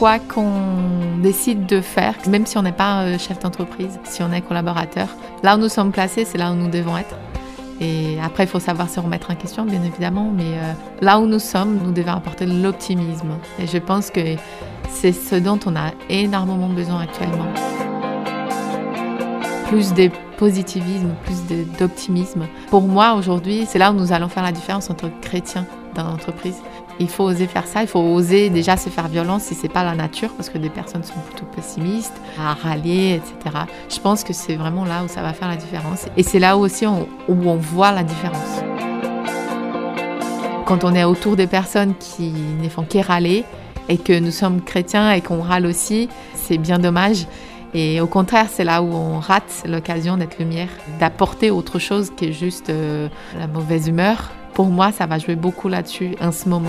choix qu'on décide de faire, même si on n'est pas chef d'entreprise, si on est collaborateur. Là où nous sommes placés, c'est là où nous devons être. Et après, il faut savoir se remettre en question, bien évidemment, mais là où nous sommes, nous devons apporter de l'optimisme. Et je pense que c'est ce dont on a énormément besoin actuellement. Plus de positivisme, plus d'optimisme. Pour moi, aujourd'hui, c'est là où nous allons faire la différence entre chrétiens dans l'entreprise. Il faut oser faire ça, il faut oser déjà se faire violence si ce n'est pas la nature, parce que des personnes sont plutôt pessimistes, à râler, etc. Je pense que c'est vraiment là où ça va faire la différence. Et c'est là aussi où on voit la différence. Quand on est autour des personnes qui ne font qu'y râler, et que nous sommes chrétiens et qu'on râle aussi, c'est bien dommage. Et au contraire, c'est là où on rate l'occasion d'être lumière, d'apporter autre chose que juste la mauvaise humeur. Pour moi, ça va jouer beaucoup là-dessus en ce moment.